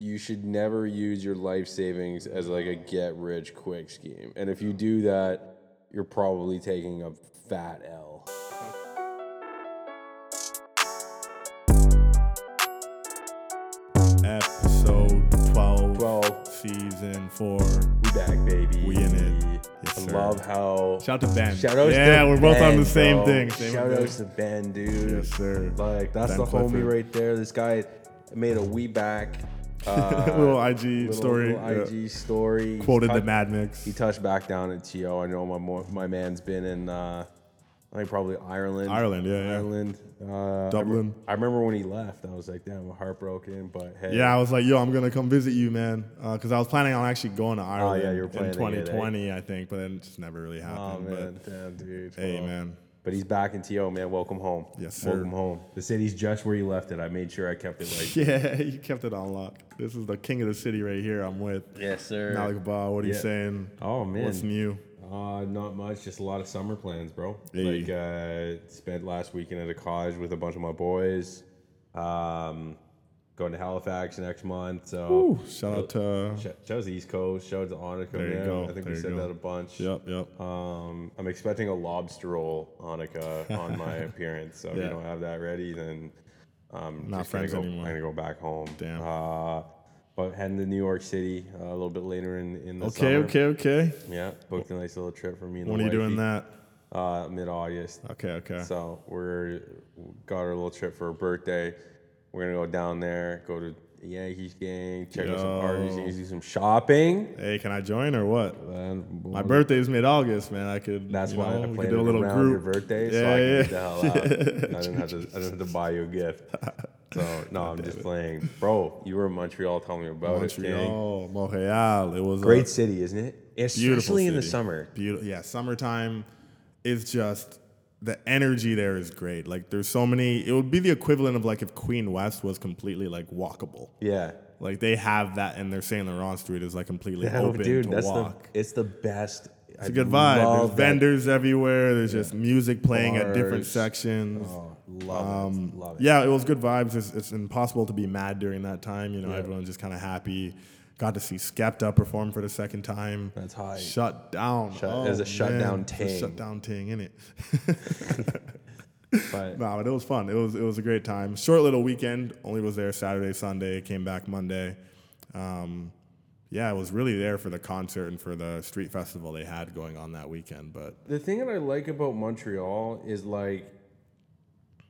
you should never use your life savings as like a get rich quick scheme. And if you do that, you're probably taking a fat L. Episode 12. Season 4. We back, baby. We in it. Yes, I love how... Shout to Ben. Shout out to Ben. We're both on the same thing. Shout out to Ben, dude. Yes, sir. Like, that's Ben the Clifford. Homie right there. This guy made a We Back... Little IG story. Quoted the Madmix. He touched back down at TO. I know my man's been in, I think probably Ireland. Ireland. Dublin. I remember when he left, I was like, damn, I'm heartbroken. But hey. Yeah, I was like, yo, I'm going to come visit you, man. Because I was planning on actually going to Ireland in 2020, I think. But then it just never really happened. Oh, man. But, damn, dude. Hey, man. But he's back in TO, man. Welcome home. Yes, sir. Welcome home. The city's just where you left it. I made sure I kept it like yeah, you kept it on lock. This is the king of the city right here. I'm with. Yes, sir. Malick Bba, what are you saying? Oh, man. What's new? Not much. Just a lot of summer plans, bro. Hey. Like, spent last weekend at a cottage with a bunch of my boys. Going to Halifax next month. So shout out to East Coast. Shout out to Annika. There you go. I think we said that a bunch. Yep. I'm expecting a lobster roll, Annika, on my appearance. So if you don't have that ready, then I'm not friends anymore. I'm gonna go back home. Damn. But heading to New York City a little bit later in the summer. Okay. Yeah, booked a nice little trip for me. When are you doing that? Mid-August. Okay. So we got our little trip for her birthday. We're going to go down there, go to Yankees game, check out some parties, do some shopping. Hey, can I join or what? My birthday is mid-August, man. That's why I planned do a little around group. Your birthday, so I can get the hell out. I didn't have to buy you a gift. So, no, I'm just playing. Bro, you were in Montreal. Tell me about it, gang. Montreal. It was a great city, isn't it? Especially in the summer. Beautiful. Yeah, summertime is just... The energy there is great. Like, there's so many... It would be the equivalent of, like, if Queen West was completely, like, walkable. Yeah. Like, they have that, and their St. Laurent Street is, like, completely open to walk. It's the best. It's a good vibe. There's vendors everywhere. There's just music playing at different sections. Oh, love it. Yeah, it was good vibes. It's impossible to be mad during that time. You know, everyone's just kind of happy. Got to see Skepta perform for the second time. That's high. Shut down. There's a shutdown ting. A shutdown ting in it. But it was fun. It was a great time. Short little weekend. Only was there Saturday, Sunday. Came back Monday. I was really there for the concert and for the street festival they had going on that weekend. But the thing that I like about Montreal is like.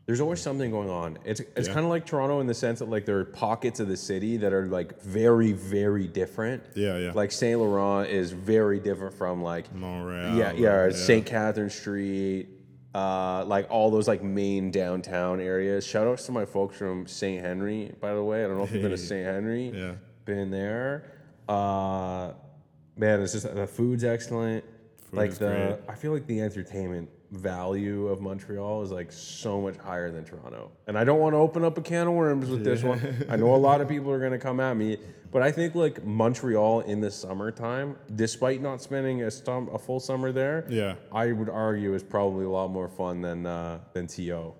There's always something going on. It's kind of like Toronto in the sense that like there are pockets of the city that are like very, very different. Yeah. Like Saint Laurent is very different from like Montreal. Yeah. Saint Catherine Street, like all those like main downtown areas. Shout outs to my folks from Saint Henry, by the way. I don't know if you've been to Saint Henry. Yeah. Been there. Man, it's just the food's excellent. Food is great. I feel like the entertainment value of Montreal is like so much higher than Toronto, and I don't want to open up a can of worms with this one. I know a lot of people are going to come at me, but I think like Montreal in the summertime, despite not spending a full summer there, I would argue is probably a lot more fun than TO.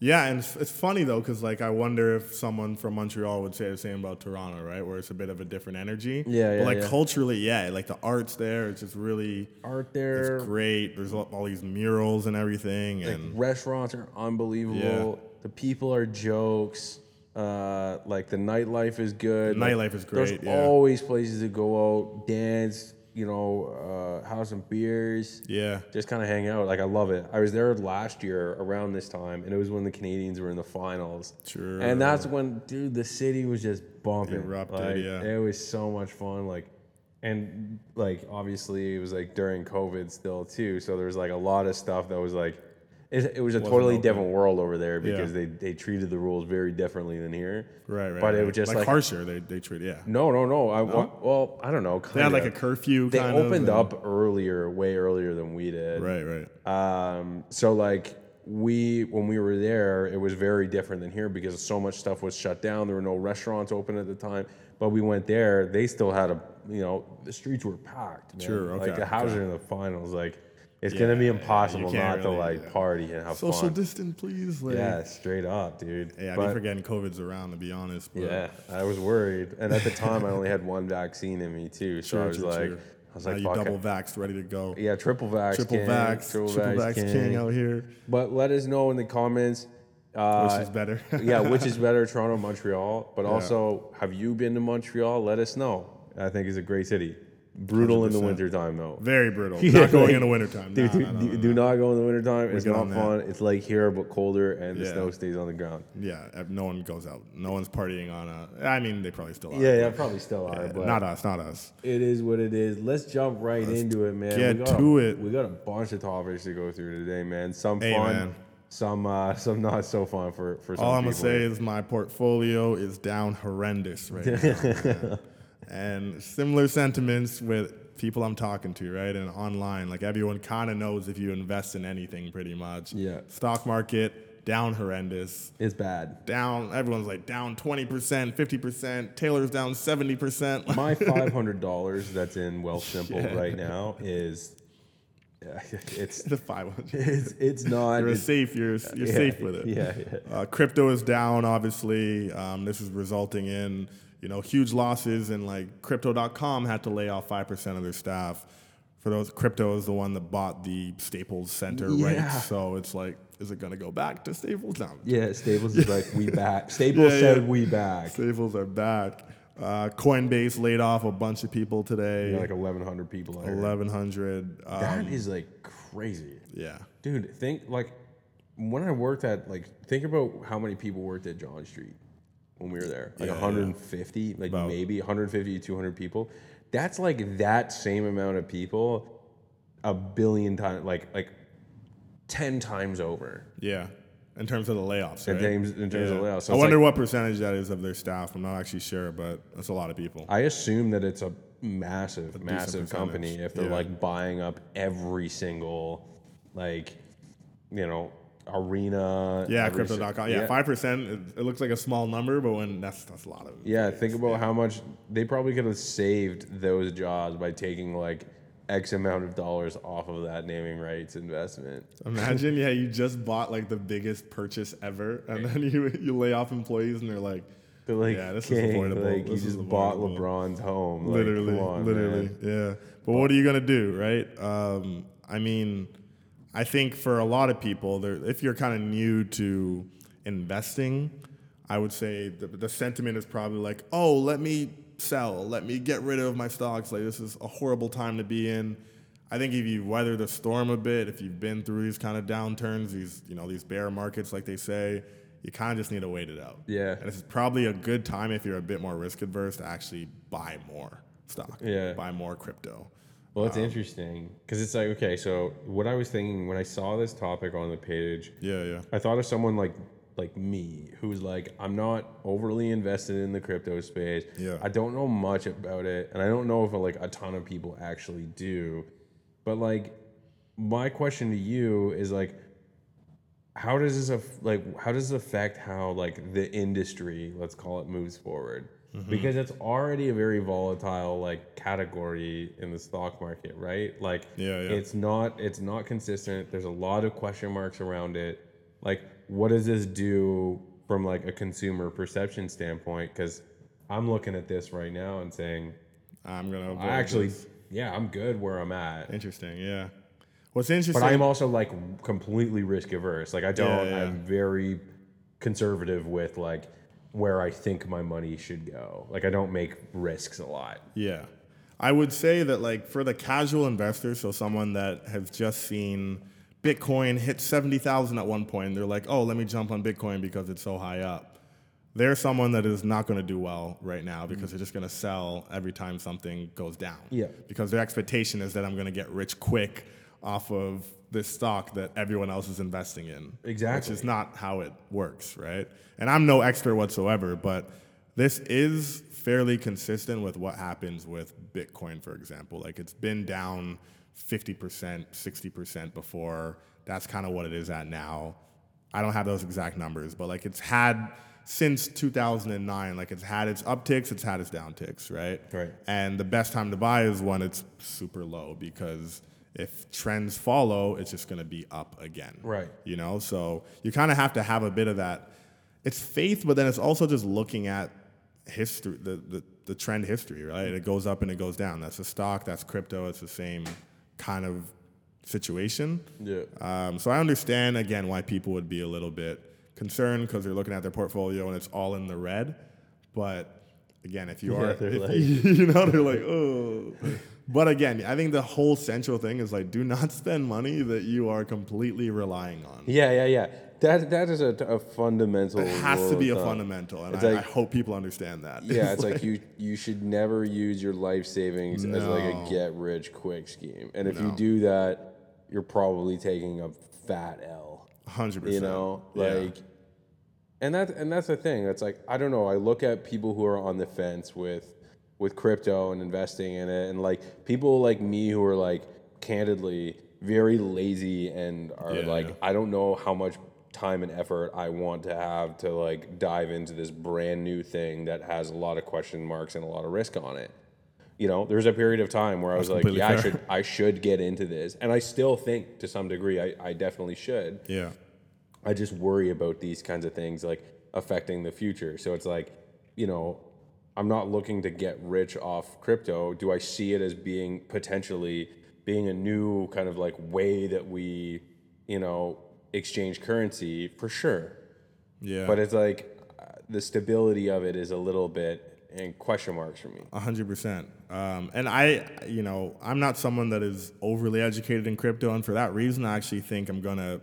Yeah, and it's funny though, because like I wonder if someone from Montreal would say the same about Toronto, right? Where it's a bit of a different energy. Yeah. But like culturally, like the art's there. It's just really art there. It's great. There's all these murals and everything, like, and restaurants are unbelievable. Yeah. The people are jokes. Like the nightlife is good. Nightlife is great. There's always places to go out, dance. You know, have some beers. Yeah. Just kind of hang out. Like, I love it. I was there last year around this time, and it was when the Canadians were in the finals. True. And that's when, dude, the city was just bumping. Erupted, like, It was so much fun. Like, and, like, obviously, it was, like, during COVID still, too. So there was, like, a lot of stuff that was, like, it was a totally different world over there because they treated the rules very differently than here. Right. But it was just like harsher. They treated No. Well, I don't know. They had like a curfew. They opened up earlier, way earlier than we did. Right. So like when we were there, it was very different than here because so much stuff was shut down. There were no restaurants open at the time. But we went there. They still had the streets were packed. Man. Sure. Okay. Like the houses in the finals, like. It's going to be impossible not really, to, like, party and have social fun. Social distance, please. Like. Yeah, straight up, dude. Yeah, I be forgetting COVID's around, to be honest. But. Yeah, I was worried. And at the time, I only had one vaccine in me, too. So I was like, now you double-vaxxed, ready to go. Yeah, triple-vaxxed. Triple-vaxxed king out here. But let us know in the comments. Which is better. Yeah, which is better, Toronto, Montreal. But also, have you been to Montreal? Let us know. I think it's a great city. Brutal 100%. In the wintertime, though. Very brutal. Not going in the wintertime. Do not go in the wintertime. It's not fun. It's like here, but colder, and the snow stays on the ground. Yeah, no one goes out. No one's partying on a... I mean, they probably still are. Yeah, probably still are. Yeah, but not us. It is what it is. Let's jump right into it, man. We got a bunch of topics to go through today, man. Some fun, man. Some not so fun for some people. All I'm going to say is my portfolio is down horrendous right now. And similar sentiments with people I'm talking to, right? And online, like everyone kind of knows if you invest in anything pretty much. Yeah. Stock market, down horrendous. It's bad. Down, everyone's like down 20%, 50%. Taylor's down 70%. My $500 that's in Wealthsimple right now is... Yeah, it's the 500. It's not. You're safe. You're safe with it. Yeah. Crypto is down, obviously. This is resulting in huge losses, and like Crypto.com had to lay off 5% of their staff. For those, crypto is the one that bought the Staples Center, right? So it's like, is it gonna go back to Staples now? Yeah, Staples is like we back. Staples said we back. Staples are back. Coinbase laid off a bunch of people today. Yeah, like 1,100 people. 1,100. That is like crazy. Yeah, dude. Think like when I worked at think about how many people worked at John Street when we were there. Like 150, like about maybe 150 to 200 people. That's like that same amount of people, 1 billion times, like 10 times over. Yeah. In terms of the layoffs, right? In terms of layoffs. So I wonder what percentage that is of their staff. I'm not actually sure, but that's a lot of people. I assume that it's a massive company if they're like buying up every single, arena. Yeah, Crypto.com. Yeah, 5%. It looks like a small number, but when that's a lot of it. Yeah, think about how much they probably could have saved those jobs by taking like X amount of dollars off of that naming rights investment. Imagine, you just bought like the biggest purchase ever, and then you lay off employees, and they're like yeah, this is avoidable. Like this you just avoidable. Bought LeBron's home. Literally, like, come on, literally, man. Yeah. But what are you gonna do, right? I mean, I think for a lot of people, if you're kind of new to investing, I would say the sentiment is probably like, oh, let me sell, let me get rid of my stocks, like this is a horrible time to be in. I think if you weather the storm a bit, if you've been through these kind of downturns, these these bear markets, like they say, you kind of just need to wait it out. Yeah. And this is probably a good time if you're a bit more risk adverse to actually buy more stock, buy more crypto. Well, it's interesting because it's like, okay, so what I was thinking when I saw this topic on the page, I thought of someone like me, who's like, I'm not overly invested in the crypto space. Yeah. I don't know much about it, and I don't know if like a ton of people actually do. But like, my question to you is like, how does this affect how like the industry, let's call it, moves forward? Mm-hmm. Because it's already a very volatile like category in the stock market, right? Like, it's not consistent. There's a lot of question marks around it. Like, what does this do from like a consumer perception standpoint? Because I'm looking at this right now and saying, I'm good where I'm at. Interesting, yeah. What's interesting, but I'm also like completely risk averse. Like I don't. Yeah. I'm very conservative with like where I think my money should go. Like I don't make risks a lot. Yeah, I would say that like for the casual investor, so someone that has just seen Bitcoin hit 70,000 at one point. They're like, oh, let me jump on Bitcoin because it's so high up. They're someone that is not going to do well right now because they're just going to sell every time something goes down. Yeah. Because their expectation is that I'm going to get rich quick off of this stock that everyone else is investing in. Exactly. Which is not how it works, right? And I'm no expert whatsoever, but this is fairly consistent with what happens with Bitcoin, for example. Like it's been down 50%, 60% before. That's kind of what it is at now. I don't have those exact numbers, but like it's had since 2009, like it's had its upticks, it's had its downticks, right? Right. And the best time to buy is when it's super low because If trends follow, it's just going to be up again. Right. You know, so you kind of have to have a bit of that. It's faith, but then it's also just looking at history, the trend history, right? It goes up and it goes down. That's a stock, that's crypto. It's the same kind of situation. Yeah. So I understand, again, why people would be a little bit concerned because they're looking at their portfolio and it's all in the red. But again, if you are, you know, they're like, oh. But again, I think the whole central thing is like, do not spend money that you are completely relying on. Yeah. That is a fundamental. It has to be a fundamental, and I hope people understand that. Yeah, it's like you should never use your life savings as like a get rich quick scheme. And if you do that, you're probably taking a fat L. 100%. You know, like, and that's the thing. That's like, I don't know. I look at people who are on the fence with crypto and investing in it, and like people like me who are like candidly very lazy and are I don't know how much time and effort I want to have to like dive into this brand new thing that has a lot of question marks and a lot of risk on it. You know, there's a period of time where I was like, yeah, fair. I should get into this, and I still think to some degree I definitely should. Yeah, I just worry about these kinds of things like affecting the future. So it's like, you know, I'm not looking to get rich off crypto. Do I see it as potentially being a new kind of like way that we, you know, exchange currency? For sure. Yeah. But it's like the stability of it is a little bit in question marks for me. 100%. And I'm not someone that is overly educated in crypto. And for that reason, I actually think I'm going to,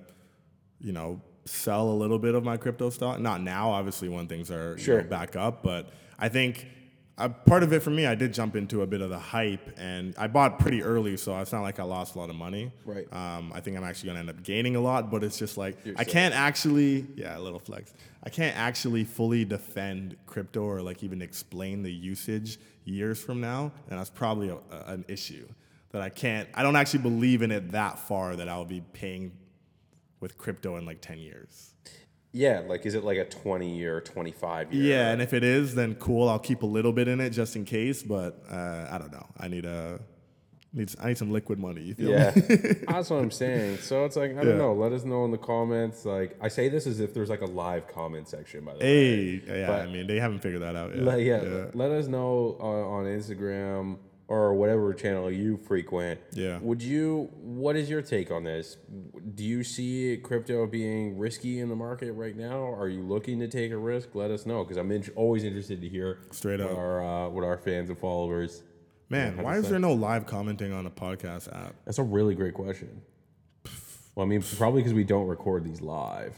you know, sell a little bit of my crypto stock. Not now, obviously, when things are back up, but I think part of it for me, I did jump into a bit of the hype, and I bought pretty early, so it's not like I lost a lot of money. Right. I think I'm actually going to end up gaining a lot, but it's just like I can't actually, a little flex. I can't actually fully defend crypto or like even explain the usage years from now, and that's probably an issue that I don't actually believe in it that far that I'll be paying with crypto in like 10 years. Yeah, like, is it like a 20-year, 25-year? Yeah, and if it is, then cool. I'll keep a little bit in it just in case, but I don't know. I need some liquid money, you feel me? That's what I'm saying. So it's like, I don't know. Let us know in the comments. Like, I say this as if there's like a live comment section, by the way. Hey, yeah, but, I mean, they haven't figured that out yet. Let us know on Instagram or whatever channel you frequent. Yeah. What is your take on this? Do you see crypto being risky in the market right now? Are you looking to take a risk? Let us know, because I'm always interested to hear straight up what our fans and followers. Man, why is there no live commenting on a podcast app? That's a really great question. Well, I mean, probably because we don't record these live.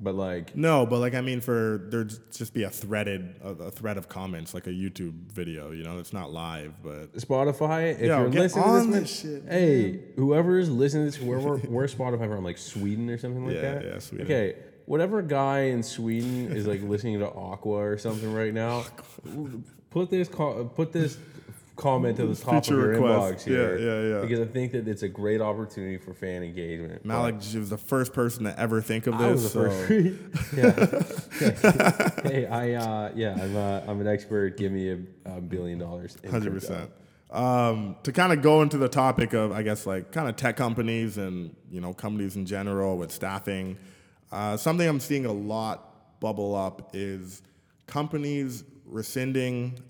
But like no, but like I mean, for there'd just be a thread of comments, like a YouTube video. You know, it's not live, but Spotify. If you're listening to this shit, hey, whoever is listening to this, where Spotify from, like Sweden or something like that. Yeah, Sweden. Okay, whatever guy in Sweden is like listening to Aqua or something right now, put this comment to the top of your inbox here. Yeah. Because I think that it's a great opportunity for fan engagement. Malick was the first person to ever think of this. I was the first. Hey, I'm an expert. Give me a $1 billion. 100%. To kind of go into the topic of, I guess, like kind of tech companies and, you know, companies in general with staffing, something I'm seeing a lot bubble up is companies rescinding,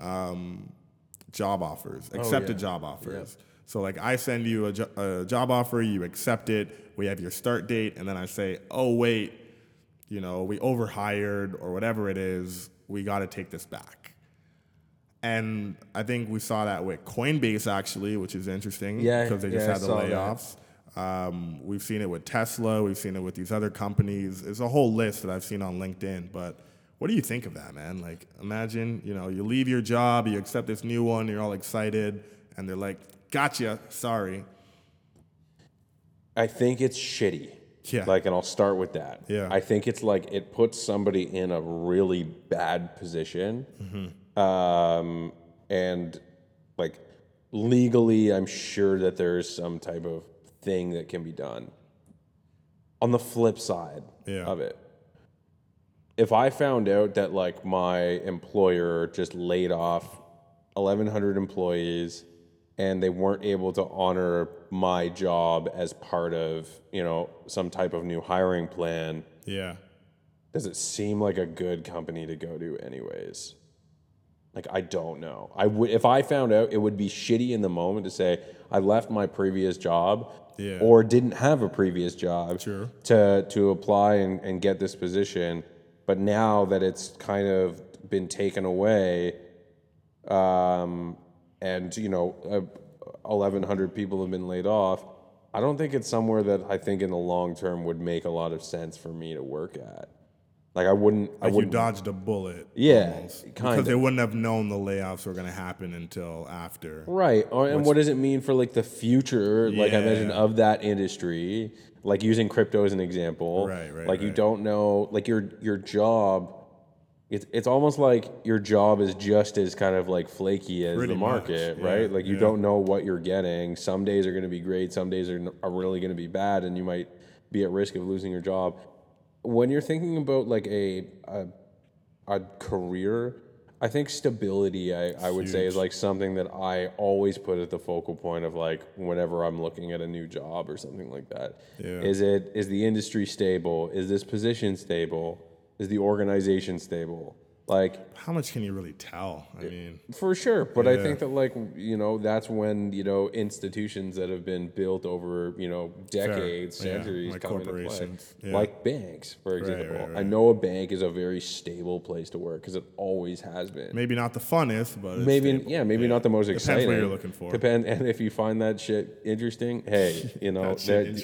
job offers, accepted job offers. Yep. So like I send you a job offer, you accept it, we have your start date, and then I say, oh wait, you know, we overhired or whatever it is, we got to take this back. And I think we saw that with Coinbase actually, which is interesting because they just had the layoffs. We've seen it with Tesla, we've seen it with these other companies. It's a whole list that I've seen on LinkedIn, but what do you think of that, man? Like, imagine, you know, you leave your job, you accept this new one, you're all excited, and they're like, gotcha, sorry. I think it's shitty. Yeah. Like, and I'll start with that. Yeah. I think it's like it puts somebody in a really bad position. Mm-hmm. And, like, legally, I'm sure that there's some type of thing that can be done. On the flip side of it, if I found out that like my employer just laid off 1,100 employees and they weren't able to honor my job as part of, you know, some type of new hiring plan. Yeah. Does it seem like a good company to go to anyways? Like, I don't know. I would, if I found out, it would be shitty in the moment to say I left my previous job or didn't have a previous job to apply and get this position. But now that it's kind of been taken away, and, you know, 1,100 people have been laid off, I don't think it's somewhere that I think in the long term would make a lot of sense for me to work at. Like, I wouldn't... Like, you dodged a bullet. Yeah, almost, because they wouldn't have known the layoffs were going to happen until after. Right. And what does it mean for, like, the future, like I mentioned, of that industry? Like, using crypto as an example. Right, Like, you don't know... Like, your job... It's almost like your job is just as kind of, like, flaky as the market, right? Like, you don't know what you're getting. Some days are going to be great. Some days are really going to be bad, and you might be at risk of losing your job. When you're thinking about, like, a career, I think stability, I would say, is, like, something that I always put at the focal point of, like, whenever I'm looking at a new job or something like that. Yeah. Is the industry stable? Is this position stable? Is the organization stable? Like, how much can you really tell? I mean, for sure. But I think that, like, you know, that's when, you know, institutions that have been built over, you know, decades, centuries, like come into play. Yeah. Like banks, for example. Right. I know a bank is a very stable place to work because it always has been. Maybe not the funnest, but it's stable. Maybe not the most exciting. Depends what you're looking for. And if you find that shit interesting, hey, you know,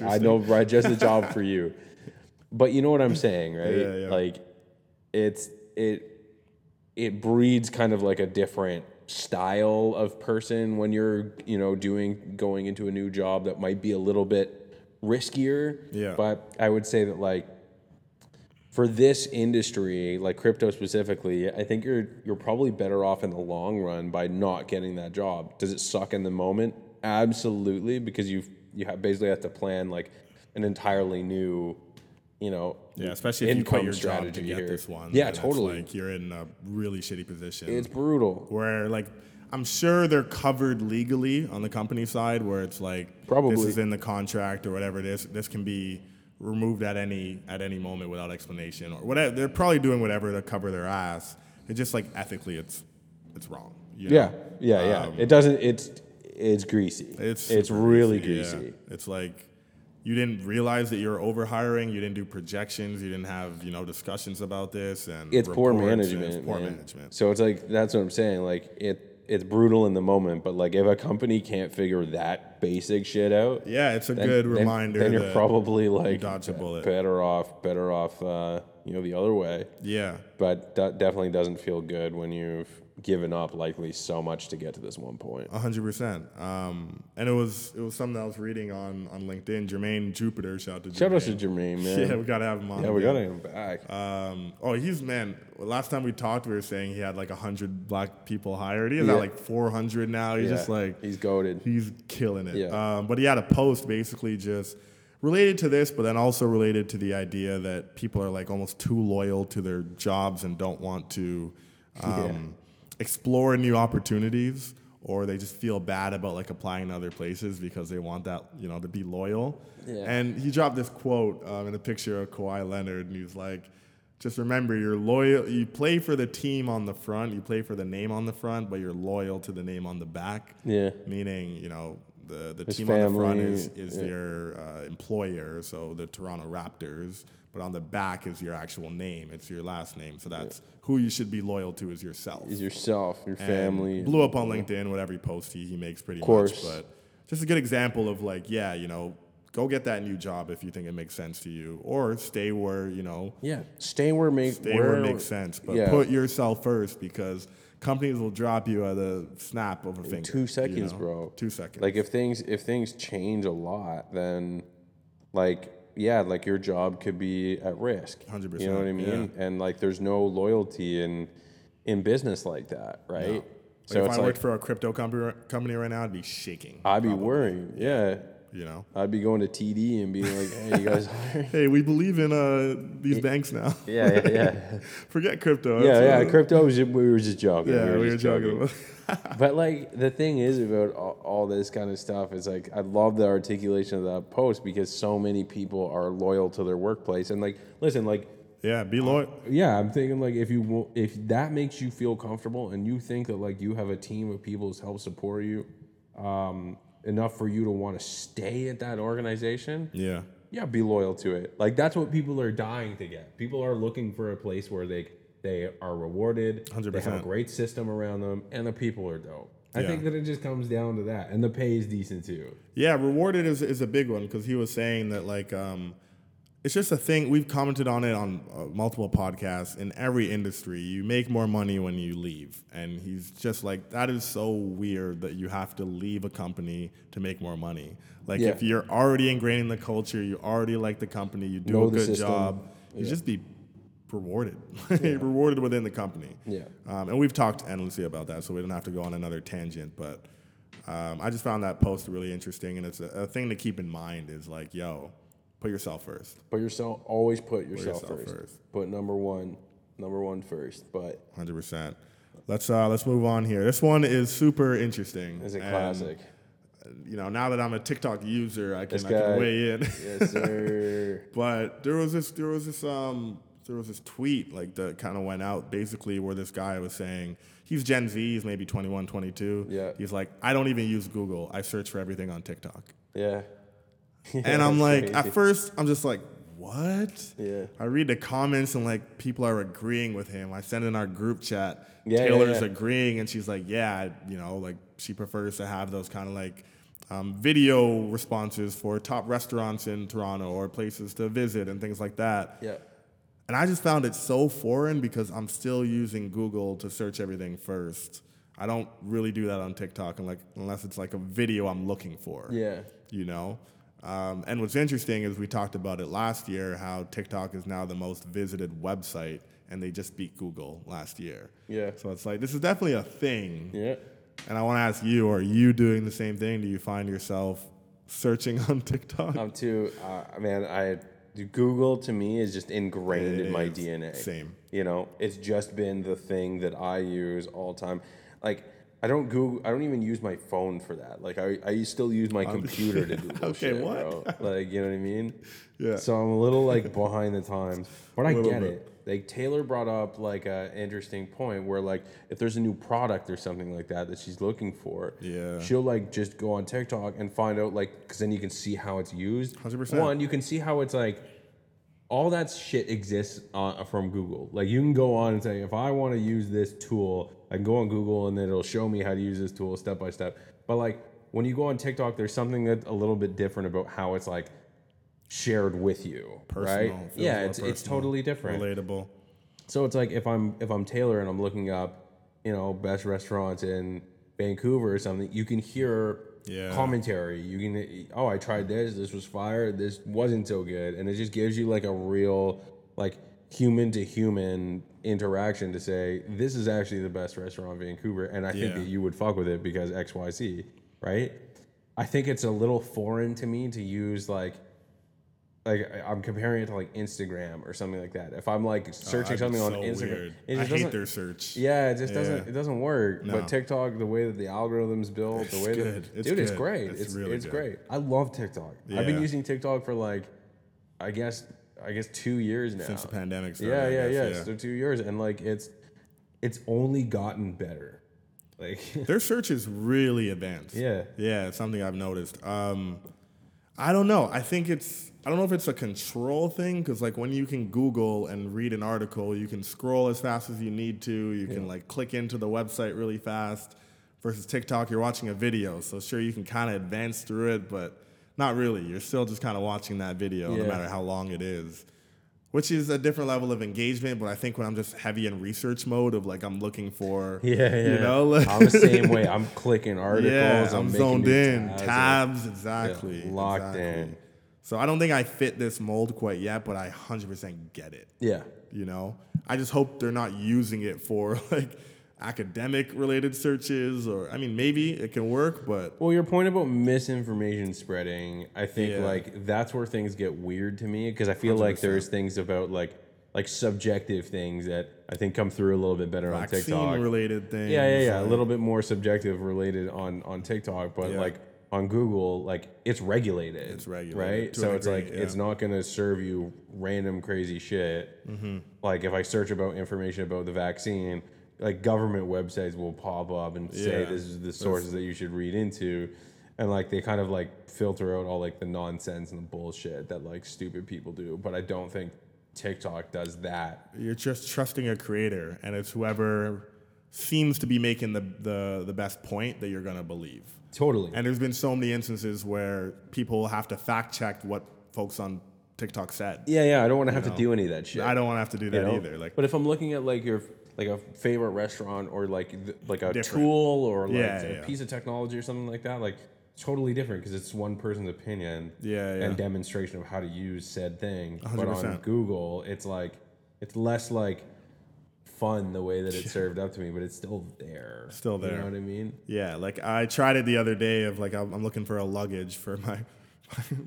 I know just the job for you. But you know what I'm saying, right? Yeah. Like, it breeds kind of like a different style of person when you're, you know, going into a new job that might be a little bit riskier. Yeah. But I would say that, like, for this industry, like crypto specifically, I think you're probably better off in the long run by not getting that job. Does it suck in the moment? Absolutely, because you basically have to plan, like, an entirely new, you know, especially if you quit your job to get this one. Yeah, totally. Like, you're in a really shitty position. It's brutal. Where, like, I'm sure they're covered legally on the company side, where it's like, probably this is in the contract or whatever it is. This can be removed at any moment without explanation or whatever. They're probably doing whatever to cover their ass. It's just, like, ethically, it's wrong. You know? Yeah. It doesn't. It's greasy. It's really greasy. Yeah. It's like, you didn't realize that you were overhiring. You didn't do projections. You didn't have, you know, discussions about this, and it's poor management. So it's like, that's what I'm saying. Like, it's brutal in the moment, but, like, if a company can't figure that basic shit out, it's a good reminder. Then you're probably, like, dodge a bullet. Better off. You know, the other way. Yeah. But that definitely doesn't feel good when you've given up likely so much to get to this one point. 100%. And it was something that I was reading on LinkedIn. Jermaine Jupiter, shout out to Jermaine, man. Yeah, we gotta have him on. Yeah, we gotta have him back. Last time we talked, we were saying he had like 100 black people hired. He's at like 400 now. He's just like, he's goated. He's killing it. Yeah. But he had a post basically just related to this, but then also related to the idea that people are, like, almost too loyal to their jobs and don't want to explore new opportunities, or they just feel bad about, like, applying to other places because they want that, you know, to be loyal. Yeah. And he dropped this quote in a picture of Kawhi Leonard, and he was like, just remember, you're loyal. You play for the team on the front, you play for the name on the front, but you're loyal to the name on the back. Yeah. Meaning, you know, the team family on the front is your employer, so the Toronto Raptors. But on the back is your actual name. It's your last name. So that's who you should be loyal to is yourself. Your family. Blew up on LinkedIn, whatever post he makes pretty much. But just a good example of, like, you know, go get that new job if you think it makes sense to you. Or stay where, you know. Yeah, stay where it makes sense. But put yourself first, because companies will drop you at the snap of a finger. 2 seconds, you know? Bro. 2 seconds. Like, if things change a lot, then, like... Yeah, like, your job could be at risk. 100%. You know what I mean? Yeah. And, like, there's no loyalty in business like that, right? No. Like, so if I worked for a crypto company right now, I'd be shaking. I'd be worried. Yeah. you know? I'd be going to TD and being like, hey, you guys hiring? Hey, we believe in these banks now. Yeah. Forget crypto. Yeah, crypto, we were just joking. Yeah, we were joking. But, like, the thing is about all this kind of stuff is, like, I love the articulation of that post because so many people are loyal to their workplace. And, like, listen, like... Yeah, be loyal. Yeah, I'm thinking, like, if that makes you feel comfortable and you think that, like, you have a team of people who help support you enough for you to want to stay at that organization, yeah, be loyal to it. Like, that's what people are dying to get. People are looking for a place where they are rewarded, 100%. They have a great system around them, and the people are dope. I think that it just comes down to that, and the pay is decent, too. Yeah, rewarded is a big one, because he was saying that, like... It's just a thing. We've commented on it on multiple podcasts. In every industry, you make more money when you leave. And he's just like, that is so weird that you have to leave a company to make more money. Like, if you're already ingrained in the culture, you already like the company, you do a good job, you just be rewarded. Rewarded within the company. Yeah. And we've talked endlessly about that, so we don't have to go on another tangent. But I just found that post really interesting. And it's a thing to keep in mind is like, yo... Put yourself first. Always put yourself first. Put number one first. But 100%. Let's move on here. This one is super interesting. It's a classic. You know, now that I'm a TikTok user, I can weigh in. Yes, sir. But there was this tweet like that kind of went out basically where this guy was saying he's Gen Z, he's maybe 21, 22. Yeah. He's like, I don't even use Google. I search for everything on TikTok. Yeah. And I'm like, crazy. At first, I'm just like, what? Yeah. I read the comments and like people are agreeing with him. I send in our group chat. Yeah, Taylor's agreeing, and she's like, yeah, you know, like she prefers to have those kind of like video responses for top restaurants in Toronto or places to visit and things like that. Yeah. And I just found it so foreign because I'm still using Google to search everything first. I don't really do that on TikTok unless it's like a video I'm looking for. Yeah. You know? And what's interesting is we talked about it last year, how TikTok is now the most visited website, and they just beat Google last year. Yeah. So it's like, this is definitely a thing. Yeah. And I want to ask you, are you doing the same thing? Do you find yourself searching on TikTok? I'm too, man, Google to me is just ingrained in my DNA. Same. You know, it's just been the thing that I use all the time. Like... I don't even use my phone for that. Like I still use my computer to Google shit. What? Bro. Like, you know what I mean? Yeah. So I'm a little like behind the times, but I get it. Like Taylor brought up like an interesting point where like if there's a new product or something like that she's looking for, she'll like just go on TikTok and find out like because then you can see how it's used. 100%. One, you can see how it's like. All that shit exists from Google. Like, you can go on and say, if I want to use this tool, I can go on Google and then it'll show me how to use this tool step by step. But, like, when you go on TikTok, there's something that's a little bit different about how it's, like, shared with you. Personal. Right? Yeah, it's totally different. Relatable. So it's like if I'm Taylor and I'm looking up, you know, best restaurants in Vancouver or something, you can hear... Yeah. Commentary. You can, I tried this. This was fire. This wasn't so good. And it just gives you like a real, like human to human interaction to say, this is actually the best restaurant in Vancouver. And I think that you would fuck with it because X, Y, Z, right? I think it's a little foreign to me to use like I'm comparing it to like Instagram or something like that. If I'm like searching something on Instagram, I hate their search. Yeah, it just doesn't work. No. But TikTok, the way that the algorithm's built, it's great. It's great. I love TikTok. Yeah. I've been using TikTok for like, I guess 2 years now since the pandemic started. Yeah. So 2 years, and like it's only gotten better. Like their search is really advanced. Yeah. It's something I've noticed. I don't know. I don't know if it's a control thing, because like when you can Google and read an article, you can scroll as fast as you need to. You can like click into the website really fast. Versus TikTok, you're watching a video, so sure you can kind of advance through it, but not really. You're still just kind of watching that video, no matter how long it is, which is a different level of engagement. But I think when I'm just heavy in research mode of like I'm looking for, you know, like I'm the same way. I'm clicking articles. Yeah, I'm zoned in tabs exactly. Yeah, locked in. So I don't think I fit this mold quite yet, but I 100% get it. Yeah. You know? I just hope they're not using it for, like, academic related searches, or I mean, maybe it can work, but well, your point about misinformation spreading, I think like that's where things get weird to me, because I feel 100%. Like there's things about like subjective things that I think come through a little bit better on TikTok. Vaccine related things. Yeah. A little bit more subjective related on TikTok, but like on Google, like it's regulated. It's regulated. Right? So it's like it's not going to serve you random crazy shit. Mm-hmm. Like if I search about information about the vaccine, like government websites will pop up and say this is the sources that you should read into, and like they kind of like filter out all like the nonsense and the bullshit that like stupid people do. But I don't think TikTok does that. You're just trusting a creator, and it's whoever seems to be making the best point that you're gonna believe. Totally. And there's been so many instances where people have to fact check what folks on TikTok said. Yeah. I don't want to have to do any of that shit. I don't want to have to do that either. Like, but if I'm looking at like your like a favorite restaurant or like a different tool or like a piece of technology or something like that, like totally different because it's one person's opinion and demonstration of how to use said thing. 100%. But on Google, it's like it's less like fun the way that it's served up to me, but it's still there. Still there. You know what I mean? Yeah, like I tried it the other day of like I'm looking for a luggage for my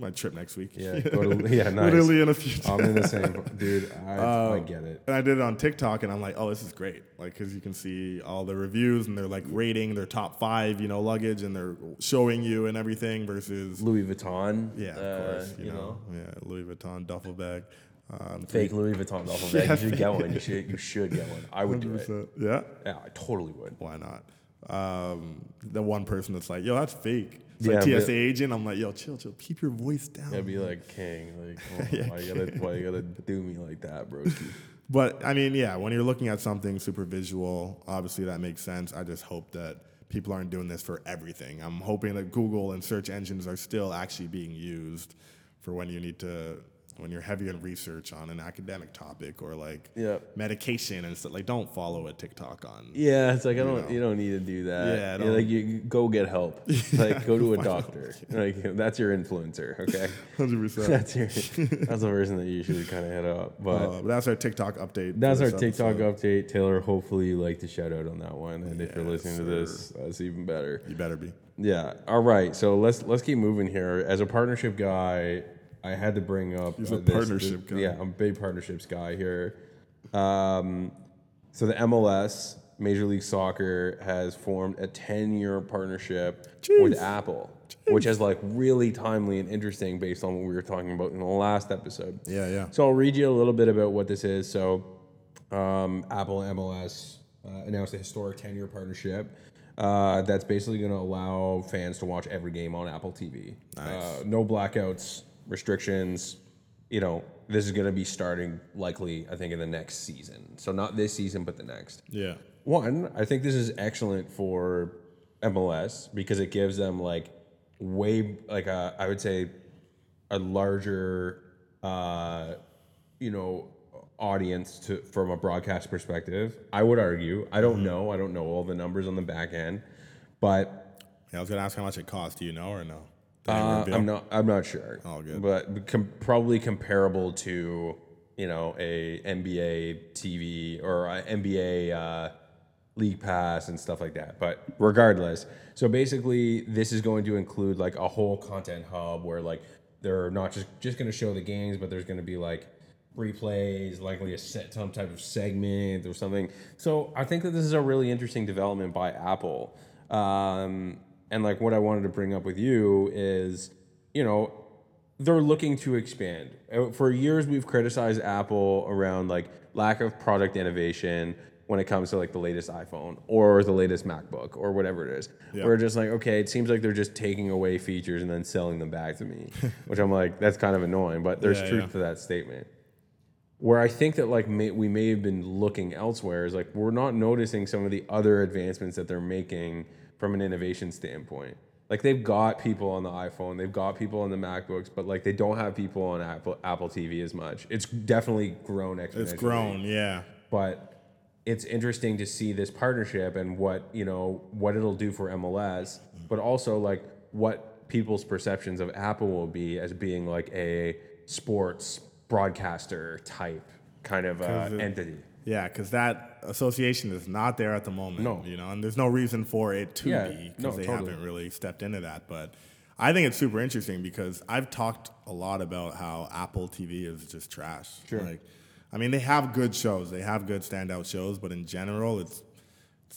trip next week. Yeah, nice. Literally in a few days. I'm in the same, dude. I get it. And I did it on TikTok, and I'm like, oh, this is great. Like, because you can see all the reviews, and they're like rating their top 5, luggage, and they're showing you and everything versus Louis Vuitton. Yeah, of course. You know, yeah, Louis Vuitton duffel bag. Fake Louis Vuitton duffel bag. You should get one. You should get one. I would 100%. Do it. Yeah. Yeah, I totally would. Why not? The one person that's like, yo, that's fake. It's like TSA agent. I'm like, yo, chill. Keep your voice down. I'd be like, King, like, oh, why you gotta do me like that, bro? But I mean, yeah, when you're looking at something super visual, obviously that makes sense. I just hope that people aren't doing this for everything. I'm hoping that Google and search engines are still actually being used for when you need to, when you're heavy in research on an academic topic or like medication and stuff. Like, don't follow a TikTok on. Yeah, it's like you don't need to do that. Yeah, like you go get help. Like go to a doctor. Like that's your influencer. Okay, 100%. That's the person that you should kind of hit up. But that's our TikTok update. That's our TikTok update, Taylor. Hopefully you like to shout out on that one. And if you're listening to this, that's even better. You better be. Yeah. All right. So let's keep moving here. As a partnership guy, I had to bring up this. He's a partnership guy. Yeah, I'm a big partnerships guy here. So the MLS, Major League Soccer, has formed a 10-year partnership with Apple, which is like really timely and interesting based on what we were talking about in the last episode. Yeah. So I'll read you a little bit about what this is. So Apple and MLS announced a historic 10-year partnership. That's basically going to allow fans to watch every game on Apple TV. Nice. No blackouts, restrictions. This is going to be starting likely, I think, in the next season. So not this season, but the next. Yeah. One, I think this is excellent for MLS because it gives them like way, like I would say a larger, audience from a broadcast perspective. I would argue. I don't know. I don't know all the numbers on the back end, but I was going to ask how much it costs. Do you know or no? I'm not sure. All good. But probably comparable to, a NBA TV or a NBA league pass and stuff like that. But regardless, so basically this is going to include like a whole content hub where like they're not just going to show the games, but there's going to be like replays, likely some type of segment or something. So I think that this is a really interesting development by Apple. And like what I wanted to bring up with you is, they're looking to expand. For years, we've criticized Apple around like lack of product innovation when it comes to like the latest iPhone or the latest MacBook or whatever it is. Yep. We're just like, okay, it seems like they're just taking away features and then selling them back to me, which I'm like, that's kind of annoying, but there's truth to that statement. Where I think that like we may have been looking elsewhere is like we're not noticing some of the other advancements that they're making from an innovation standpoint. Like they've got people on the iPhone, they've got people on the MacBooks, but like they don't have people on Apple TV as much. It's definitely grown exponentially. It's grown, yeah. But it's interesting to see this partnership and what, what it'll do for MLS, but also like what people's perceptions of Apple will be as being like a sports broadcaster type kind of entity. Yeah, because that association is not there at the moment. No. You know, and there's no reason for it to be because they haven't really stepped into that. But I think it's super interesting because I've talked a lot about how Apple TV is just trash. Sure. Like, I mean, they have good shows. They have good standout shows. But in general, it's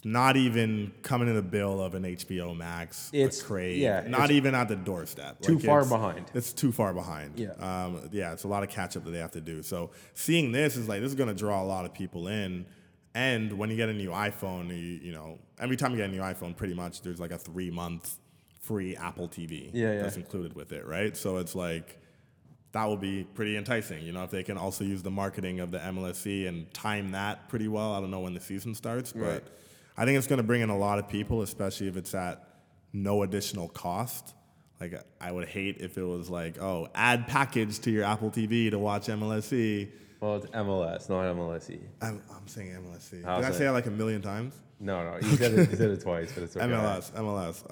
not even coming to the bill of an HBO Max, it's, a Crave. Yeah, not even at the doorstep. Too far behind. It's too far behind. Yeah. It's a lot of catch-up that they have to do. So seeing this is like, this is going to draw a lot of people in. And when you get a new iPhone, you know, every time you get a new iPhone, pretty much there's like a 3-month free Apple TV that's included with it, right? So it's like, that will be pretty enticing, you know, if they can also use the marketing of the MLSE and time that pretty well. I don't know when the season starts, but right. I think it's going to bring in a lot of people, especially if it's at no additional cost. Like, I would hate if it was like, oh, add package to your Apple TV to watch MLSE. Well, it's MLS, not MLSE. I'm saying MLSE. Did I say it like a million times? No. You said it twice, but it's okay. MLS.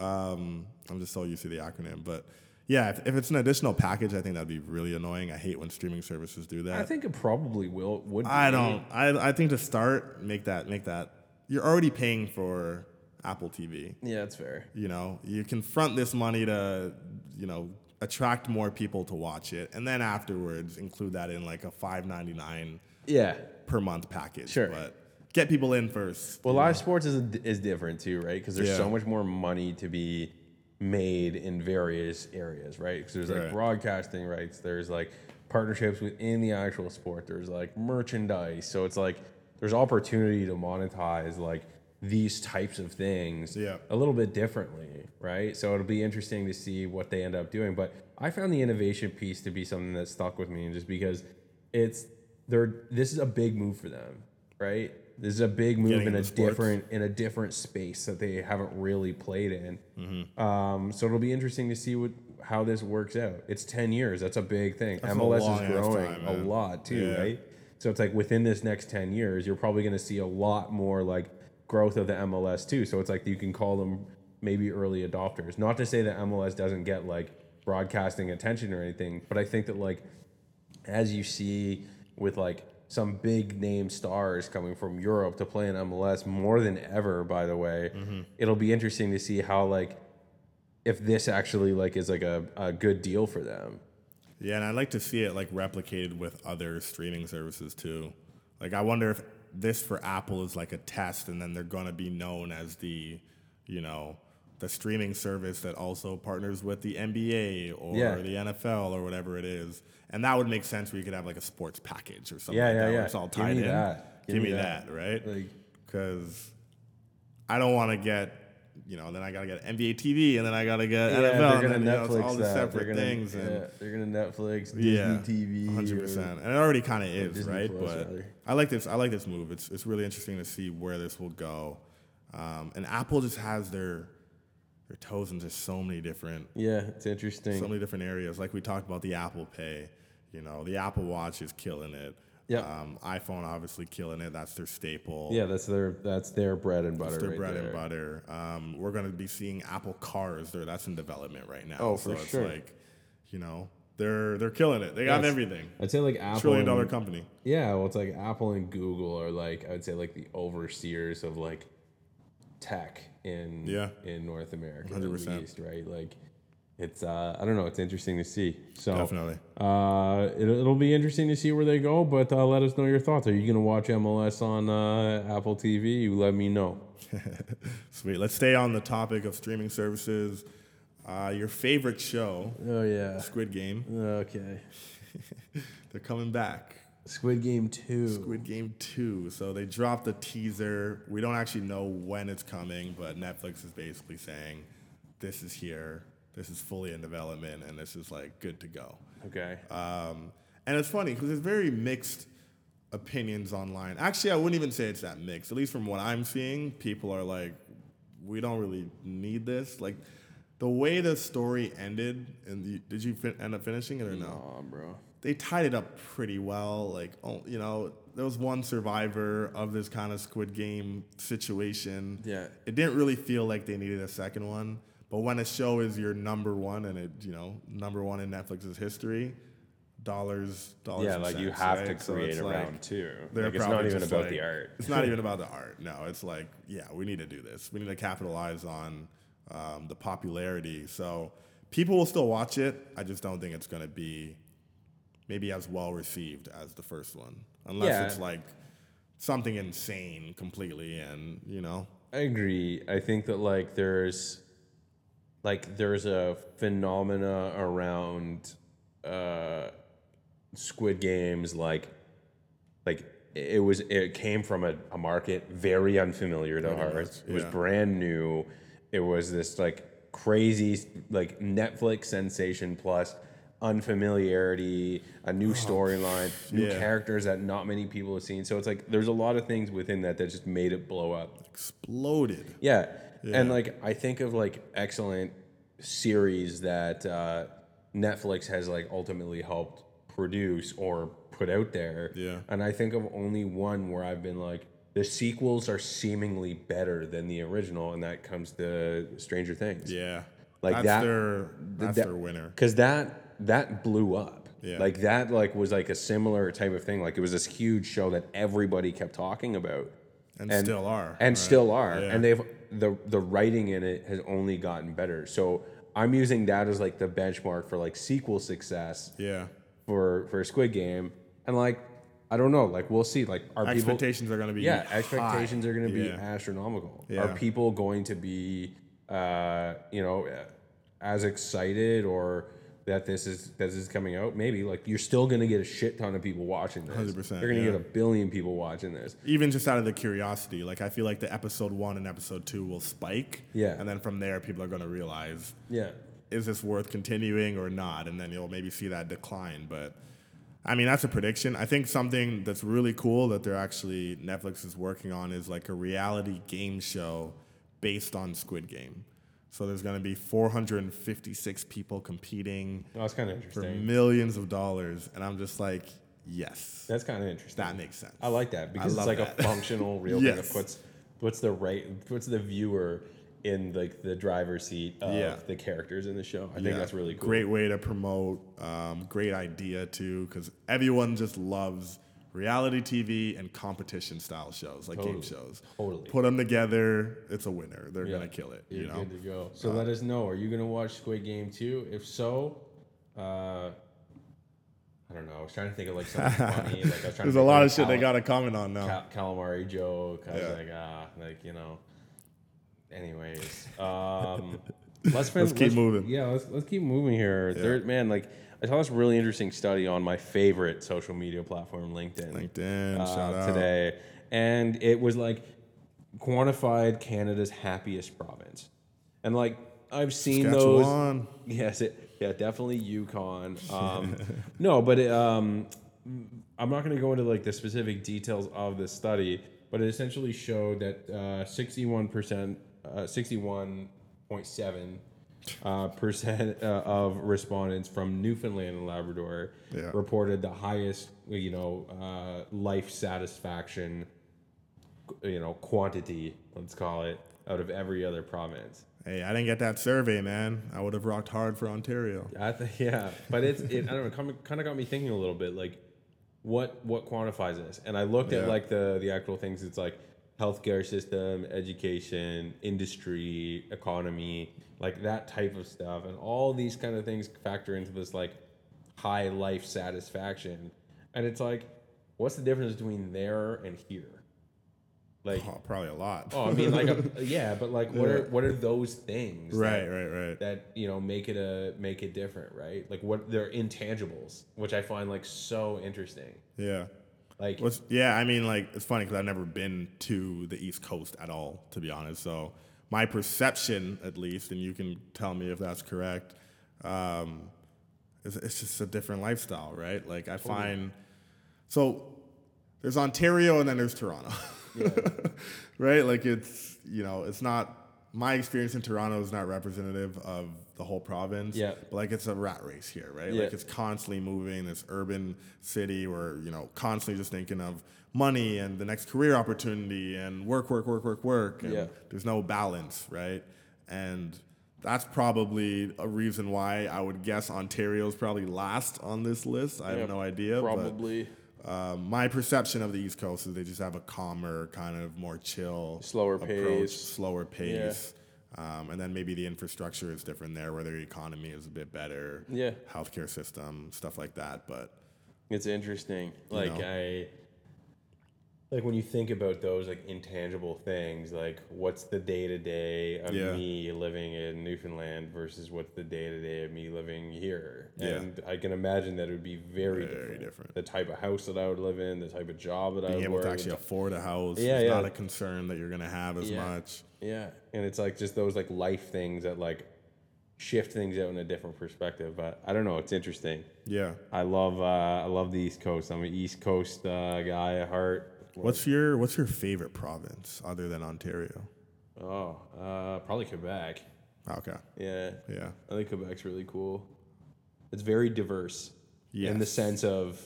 I'm just so used to the acronym, but... Yeah, if it's an additional package, I think that'd be really annoying. I hate when streaming services do that. I think it probably will. Would I be. Don't. I think to start, make that. You're already paying for Apple TV. Yeah, that's fair. You know, you can front this money to, you know, attract more people to watch it, and then afterwards include that in like a $5.99 per month package. Sure. But get people in first. Well, live sports is different too, right? Because there's so much more money to be made in various areas, right? Because there's like broadcasting rights, there's like partnerships within the actual sport, there's like merchandise. So it's like there's opportunity to monetize like these types of things a little bit differently, right? So it'll be interesting to see what they end up doing. But I found the innovation piece to be something that stuck with me, just because this is a big move for them, right? This is a big move in a different space that they haven't really played in. Mm-hmm. So it'll be interesting to see how this works out. It's 10 years. That's a big thing. That's MLS is growing a lot too, right? So it's like within this next 10 years, you're probably going to see a lot more like growth of the MLS too. So it's like you can call them maybe early adopters. Not to say that MLS doesn't get like broadcasting attention or anything, but I think that like as you see with like some big name stars coming from Europe to play in MLS more than ever, by the way, it'll be interesting to see how, like, if this actually like is like a good deal for them. Yeah. And I'd like to see it like replicated with other streaming services too. Like, I wonder if this for Apple is like a test, and then they're going to be known as the, you know, the streaming service that also partners with the NBA or the NFL or whatever it is. And that would make sense where you could have like a sports package or something like that where it's all tied in. Give me that, right? Because I don't want to get, you know, then I got to get NBA TV and then I got to get NFL. They're going to Netflix all the separate things. And they're going to Netflix, Disney TV. 100%. And it already kind of is, right? But I like this move. It's really interesting to see where this will go. And Apple just has their toes in just so many different... Yeah, it's interesting. So many different areas. Like we talked about the Apple Pay. You know, the Apple Watch is killing it. Yeah. iPhone, obviously, killing it. That's their staple. Yeah, that's their bread and butter. That's their bread and butter. We're going to be seeing Apple cars. That's in development right now. Oh, for sure. So it's like, you know, they're killing it. They got everything. I'd say like Apple... $1 trillion company. Yeah, well, it's like Apple and Google are like, I would say like the overseers of like tech in North America, 100%. At least, right? Like, it's I don't know. It's interesting to see. So definitely, it'll be interesting to see where they go. But let us know your thoughts. Are you going to watch MLS on Apple TV? You let me know. Sweet. Let's stay on the topic of streaming services. Your favorite show? Oh yeah, Squid Game. Okay, they're coming back. Squid Game 2. So they dropped the teaser. We don't actually know when it's coming, but Netflix is basically saying, this is here, this is fully in development, and this is, like, good to go. Okay. And it's funny, because there's very mixed opinions online. Actually, I wouldn't even say it's that mixed. At least from what I'm seeing, people are like, we don't really need this. Like, the way the story ended, did you end up finishing it or no? No, bro. They tied it up pretty well. Like, you know, there was one survivor of this kind of Squid Game situation. Yeah. It didn't really feel like they needed a second one. But when a show is your number one and it, you know, number one in Netflix's history, dollars. Yeah, like cents, you have right? to create so around like, too. Like it's not even about like, the art. It's not even about the art. No, it's like, yeah, we need to do this. We need to capitalize on the popularity. So people will still watch it. I just don't think it's going to be maybe as well received as the first one, unless it's like something insane completely. And you know, I agree. I think that like there's a phenomena around Squid Games, like it came from a market very unfamiliar to ours. It was brand new. It was this like crazy like Netflix sensation plus unfamiliarity, a new storyline, new characters that not many people have seen. So it's like there's a lot of things within that just made it blow up. Exploded. Yeah. And like I think of like excellent series that Netflix has like ultimately helped produce or put out there. Yeah. And I think of only one where I've been like, the sequels are seemingly better than the original, and that comes to Stranger Things. Yeah. Like that's their winner. Because that blew up. Yeah. Like that like was like a similar type of thing. Like it was this huge show that everybody kept talking about. And still are. And right? still are. Yeah. And they've the writing in it has only gotten better. So I'm using that as like the benchmark for like sequel success. Yeah. For Squid Game. And like I don't know, like we'll see. Like our expectations are going to be expectations are going to be astronomical. Yeah. Are people going to be as excited or that this is coming out? Maybe. Like you're still going to get a shit ton of people watching this. 100%. You're going to get 1 billion people watching this. Even just out of the curiosity, like I feel like the episode 1 and episode 2 will spike. Yeah. And then from there people are going to realize is this worth continuing or not? And then you'll maybe see that decline. But I mean, that's a prediction. I think something that's really cool that they're actually, Netflix is working on is like a reality game show based on Squid Game. So there's going to be 456 people competing that's kind of interesting. For millions of dollars. And I'm just like, yes. That's kind of interesting. That makes sense. I like that because it's like that. A functional real thing that puts the viewer in like the driver's seat of the characters in the show. I think that's really cool. Great way to promote, great idea too, because everyone just loves reality TV and competition style shows, like game shows. Totally. Put them together, it's a winner. They're going to kill it. You're good to go. So let us know, are you going to watch Squid Game 2? If so, I don't know. I was trying to think of like something funny. Like, there's a lot of shit they got to comment on now. Calamari joke. I was like, like, you know. Anyways, let's keep moving. Yeah, let's keep moving here. Yeah. Man, like I saw this really interesting study on my favorite social media platform, LinkedIn. Shout out today, and it was like quantified Canada's happiest province, and like I've seen those. Yes, definitely Yukon. No, but I'm not going to go into like the specific details of this study, but it essentially showed that 61.7% of respondents from Newfoundland and Labrador reported the highest, life satisfaction, quantity, let's call it, out of every other province. Hey, I didn't get that survey, man. I would have rocked hard for Ontario. But it I don't know, kind of got me thinking a little bit, like what quantifies this? And I looked at like the actual things. It's like healthcare system, education, industry, economy, like that type of stuff. And all these kind of things factor into this like high life satisfaction. And it's like, what's the difference between there and here? Like probably a lot. Oh, I mean like, but like what are those things? Right. That, make it different. Right. Like what they're intangibles, which I find like so interesting. Yeah. Like, I mean, like, it's funny because I've never been to the East Coast at all, to be honest. So my perception, at least, and you can tell me if that's correct, it's just a different lifestyle, right? Like, I find... So there's Ontario and then there's Toronto, right? Like, it's, it's not... My experience in Toronto is not representative of the whole province. Yeah. But like it's a rat race here, right? Yeah. Like it's constantly moving, this urban city where, constantly just thinking of money and the next career opportunity and work. And there's no balance, right? And That's probably a reason why I would guess Ontario's probably last on this list. I have no idea. Probably. But, my perception of the East Coast is they just have a calmer, kind of more chill, slower pace. Yeah. And then maybe the infrastructure is different there, where their economy is a bit better. Yeah. Healthcare system, stuff like that. But it's interesting. Like when you think about those like intangible things, like what's the day to day of me living in Newfoundland versus what's the day to day of me living here? Yeah. And I can imagine that it would be very, very different. The type of house that I would live in, the type of job that I would work. Being able to actually afford a house is not a concern that you're going to have as much. Yeah. And it's like just those like life things that like shift things out in a different perspective. But I don't know. It's interesting. Yeah. I love the East Coast. I'm an East Coast guy at heart. What's your favorite province other than Ontario? Oh, probably Quebec. Okay. Yeah. Yeah. I think Quebec's really cool. It's very diverse. Yes. In the sense of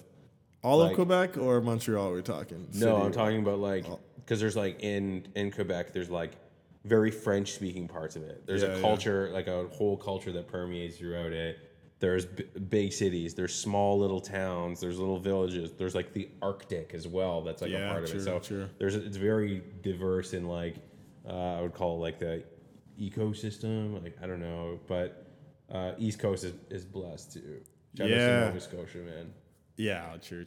all like, of Quebec or Montreal we're talking? City? No, I'm talking about like because there's like in Quebec there's like very French speaking parts of it. There's a culture like a whole culture that permeates throughout it. There's big cities. There's small little towns. There's little villages. There's like the Arctic as well. That's like a part of it. So it's very diverse in like I would call it like the ecosystem. Like I don't know, but East Coast is blessed too. Shout out to Nova Scotia, man. Yeah, true.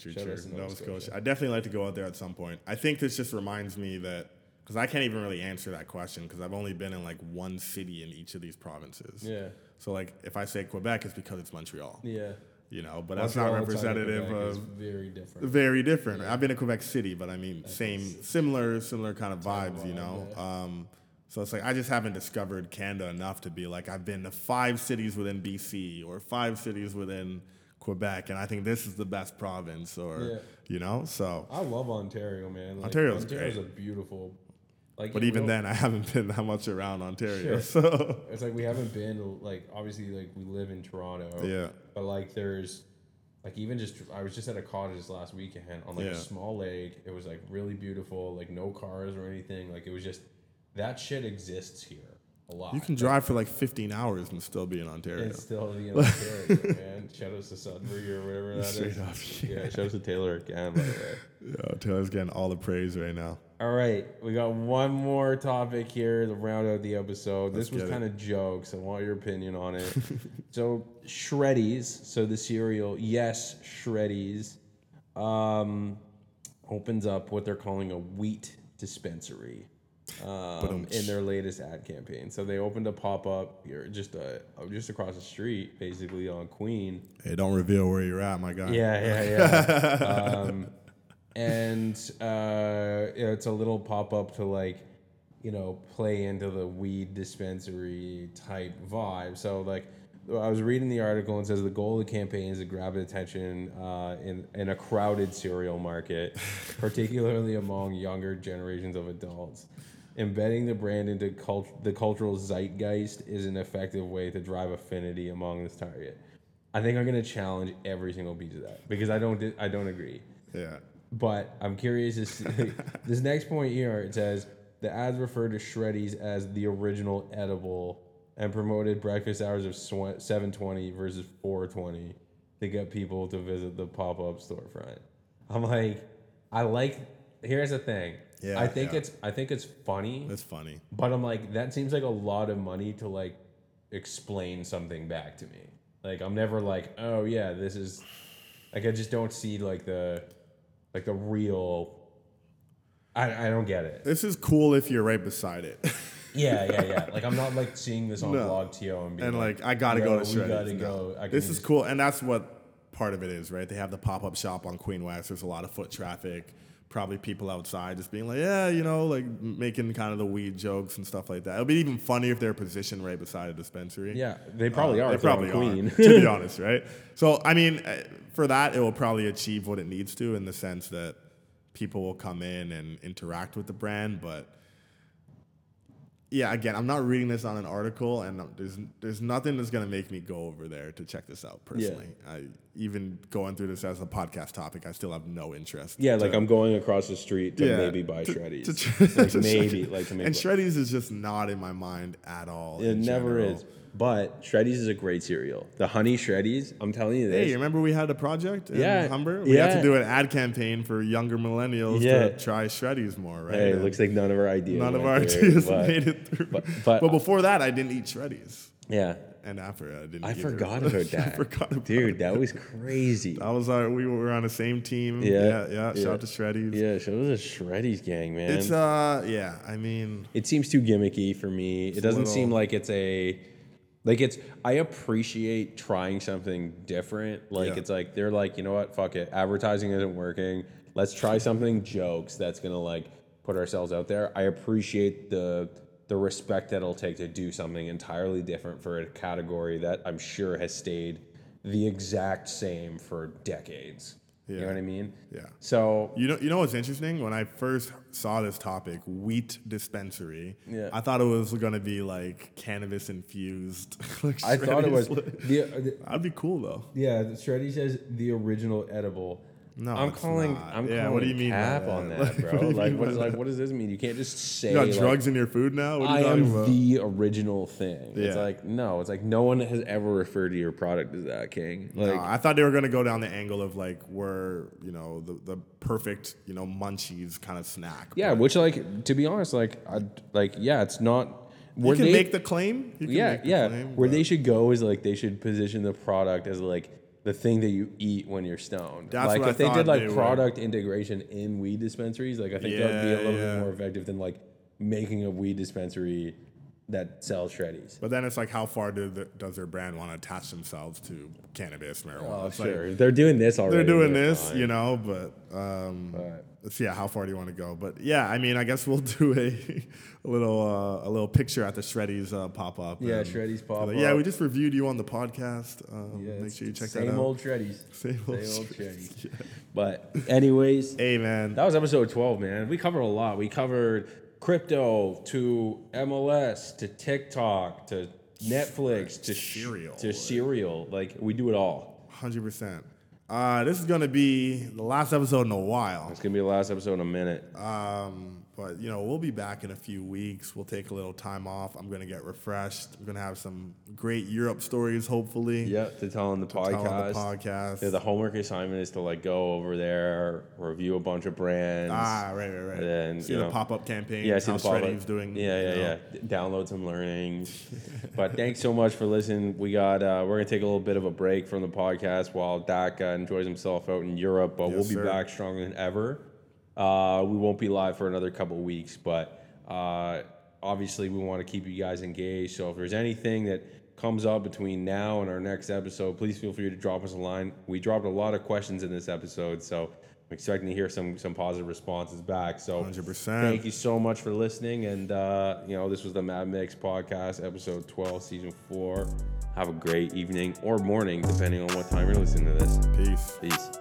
Nova Scotia. I definitely like to go out there at some point. I think this just reminds me that because I can't even really answer that question because I've only been in like one city in each of these provinces. Yeah. So, like, if I say Quebec, it's because it's Montreal. Yeah. You know, but Montreal, that's not representative of... very different. Very different. Yeah. I've been to Quebec City, but I mean, similar kind of vibes, you know? Yeah. So it's like, I just haven't discovered Canada enough to be like, I've been to 5 cities within BC or 5 cities within Quebec, and I think this is the best province or, you know? So... I love Ontario, man. Like, Ontario's a beautiful... Like, but even then, I haven't been that much around Ontario. Shit. So it's like we haven't been like obviously like we live in Toronto. Yeah. But like there's like even just I was just at a cottage this last weekend on like a small lake. It was like really beautiful. Like no cars or anything. Like it was just that shit exists here a lot. You can drive for like 15 hours and still be in Ontario. And still be in Ontario, man. Shout out to Sudbury or whatever that is. Straight up. Yeah. Shout out to Taylor again. By the way. Yo, Taylor's getting all the praise right now. All right, we got one more topic here to round out the episode. This was kind of jokes. I want your opinion on it. So Shreddies, so the cereal, yes, Shreddies, opens up what they're calling a wheat dispensary in their latest ad campaign. So they opened a pop-up here just across the street, basically on Queen. Hey, don't reveal where you're at, my guy. Yeah. And it's a little pop-up to like, you know, play into the weed dispensary type vibe. So like, I was reading the article and it says the goal of the campaign is to grab attention in a crowded cereal market, particularly among younger generations of adults. Embedding the brand into the cultural zeitgeist is an effective way to drive affinity among this target. I think I'm gonna challenge every single piece of that because I don't agree. Yeah. But I'm curious to see this next point here. It says the ads refer to Shreddies as the original edible and promoted breakfast hours of 7:20 versus 4:20 to get people to visit the pop-up storefront. I'm like, here's the thing. Yeah, I think it's funny. It's funny. But I'm like, that seems like a lot of money to like explain something back to me. Like I'm never like, oh yeah, this is like I just don't see like the. Like the real, I don't get it. This is cool if you're right beside it. Yeah. Like I'm not like seeing this on BlogTO and being and like I gotta go to Shreddies. This is cool, and that's what part of it is, right? They have the pop-up shop on Queen West. There's a lot of foot traffic, probably people outside just being like, yeah, you know, like making kind of the weed jokes and stuff like that. It'll be even funnier if they're positioned right beside a dispensary. Yeah, they probably are. They probably Queen. Are, to be honest, right? So, I mean, for that, it will probably achieve what it needs to in the sense that people will come in and interact with the brand. But, yeah, again, I'm not reading this on an article, and there's nothing that's going to make me go over there to check this out personally. Yeah. Even going through this as a podcast topic, I still have no interest. Yeah, like I'm going across the street to maybe buy Shreddies. Shreddies. And Shreddies is just not in my mind at all. It never is. But Shreddies is a great cereal. The honey Shreddies, I'm telling you this. Hey, you remember we had a project in Humber? We had to do an ad campaign for younger millennials to try Shreddies more, right? Hey, it looks like none of our ideas. Made it through. But before that, I didn't eat Shreddies. Yeah. And after I didn't. I forgot about that. Dude, that was crazy. That was our. We were on the same team. Yeah. Shout out to Shreddies. Yeah, shout out to Shreddies gang, man. It's I mean, it seems too gimmicky for me. It doesn't seem like it's a, like it's. I appreciate trying something different. Like it's like they're like, you know what, fuck it. Advertising isn't working. Let's try something jokes that's gonna like put ourselves out there. I appreciate the respect that it'll take to do something entirely different for a category that I'm sure has stayed the exact same for decades. Yeah. You know what I mean? Yeah. So you know what's interesting? When I first saw this topic, wheat dispensary, I thought it was going to be like cannabis infused. Like I thought it was. That'd be cool though. Yeah, Shreddy says the original edible. No, I'm calling. Not. I'm calling. What do you mean cap on that, like, bro? What does this mean? You can't just say. You got drugs in your food now. What are you talking about? The original thing. Yeah. It's like no. It's like no one has ever referred to your product as that, King. Like, no, I thought they were gonna go down the angle of like we're the perfect munchies kind of snack. Yeah, which to be honest, it's not. You can make the claim. Where they should go is like they should position the product as like. The thing that you eat when you're stoned. That's like what if they did like product integration in weed dispensaries, like I think that would be a little bit more effective than like making a weed dispensary that sells Shreddies. But then it's like how far does their brand want to attach themselves to cannabis, marijuana? Oh, sure. Like, they're doing this already. But how far do you want to go? But yeah, I mean, I guess we'll do a little picture at the Shreddies pop up. Yeah, Shreddies pop up. Yeah, we just reviewed you on the podcast. Make sure you check that out. Same old Shreddies. Same old Shreddies. Yeah. But anyways, hey man, that was episode 12, man. We covered a lot. We covered crypto to MLS to TikTok to Netflix to cereal. To cereal, like we do it all. 100%. This is gonna be the last episode in a while. It's gonna be the last episode in a minute. But we'll be back in a few weeks. We'll take a little time off. I'm gonna get refreshed. I'm gonna have some great Europe stories, hopefully. Yep, to tell on the podcast. Yeah, the homework assignment is to like go over there, review a bunch of brands. Right. And then, see the pop up campaign. Yeah, see how Shreddy's doing. Yeah. Download some learnings. But thanks so much for listening. We got we're gonna take a little bit of a break from the podcast while Dak enjoys himself out in Europe, but we'll be back stronger than ever. We won't be live for another couple of weeks, but obviously we want to keep you guys engaged. So if there's anything that comes up between now and our next episode, please feel free to drop us a line. We dropped a lot of questions in this episode, so I'm expecting to hear some positive responses back. So 100%. Thank you so much for listening. And, this was the Mad Mix Podcast, episode 12, season 4. Have a great evening or morning, depending on what time you're listening to this. Peace.